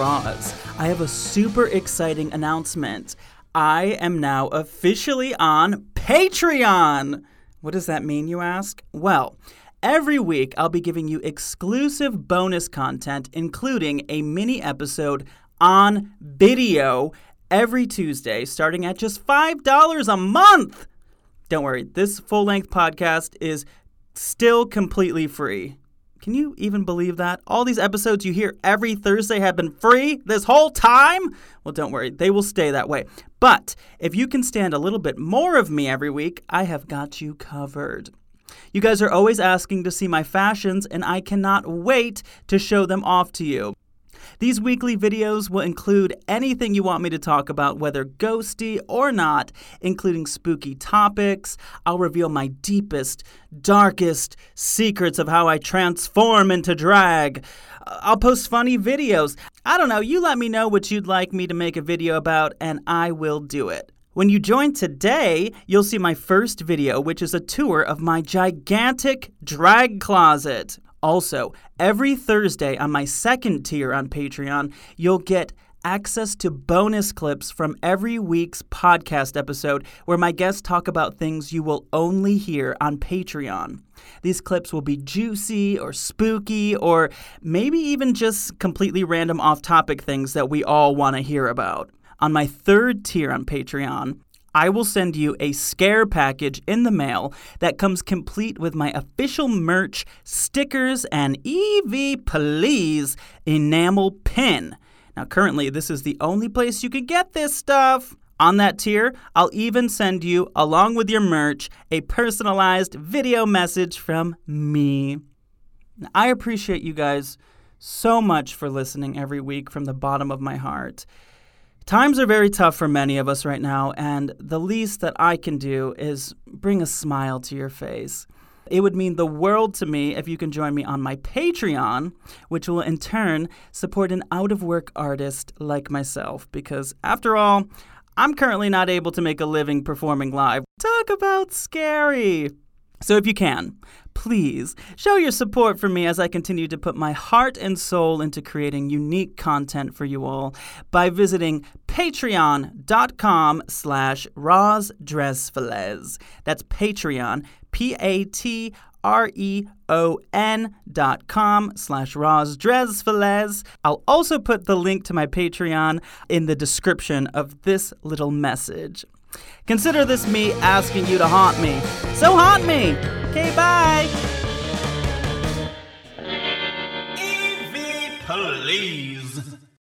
Roz. I have a super exciting announcement. I am now officially on Patreon. What does that mean, you ask? Well, every week I'll be giving you exclusive bonus content, including a mini episode on video every Tuesday, starting at just $5 a month. Don't worry, this full-length podcast is still completely free. Can you even believe that? All these episodes you hear every Thursday have been free this whole time? Well, don't worry, they will stay that way. But if you can stand a little bit more of me every week, I have got you covered. You guys are always asking to see my fashions, and I cannot wait to show them off to you. These weekly videos will include anything you want me to talk about, whether ghosty or not, including spooky topics. I'll reveal my deepest, darkest secrets of how I transform into drag. I'll post funny videos. I don't know, you let me know what you'd like me to make a video about, and I will do it. When you join today, you'll see my first video, which is a tour of my gigantic drag closet. Also, every Thursday on my second tier on Patreon, you'll get access to bonus clips from every week's podcast episode where my guests talk about things you will only hear on Patreon. These clips will be juicy or spooky or maybe even just completely random off-topic things that we all want to hear about. On my third tier on Patreon, I will send you a scare package in the mail that comes complete with my official merch, stickers, and Evie Please enamel pin. Now, currently, this is the only place you can get this stuff. On that tier, I'll even send you, along with your merch, a personalized video message from me. Now, I appreciate you guys so much for listening every week from the bottom of my heart. Times are very tough for many of us right now, and the least that I can do is bring a smile to your face. It would mean the world to me if you can join me on my Patreon, which will in turn support an out-of-work artist like myself, because after all, I'm currently not able to make a living performing live. Talk about scary! So if you can, please show your support for me as I continue to put my heart and soul into creating unique content for you all by visiting patreon.com/rozdrezfeles. That's Patreon, patreon.com/rozdrezfeles. I'll also put the link to my Patreon in the description of this little message. Consider this me asking you to haunt me. So haunt me! Okay, bye! Evie, please!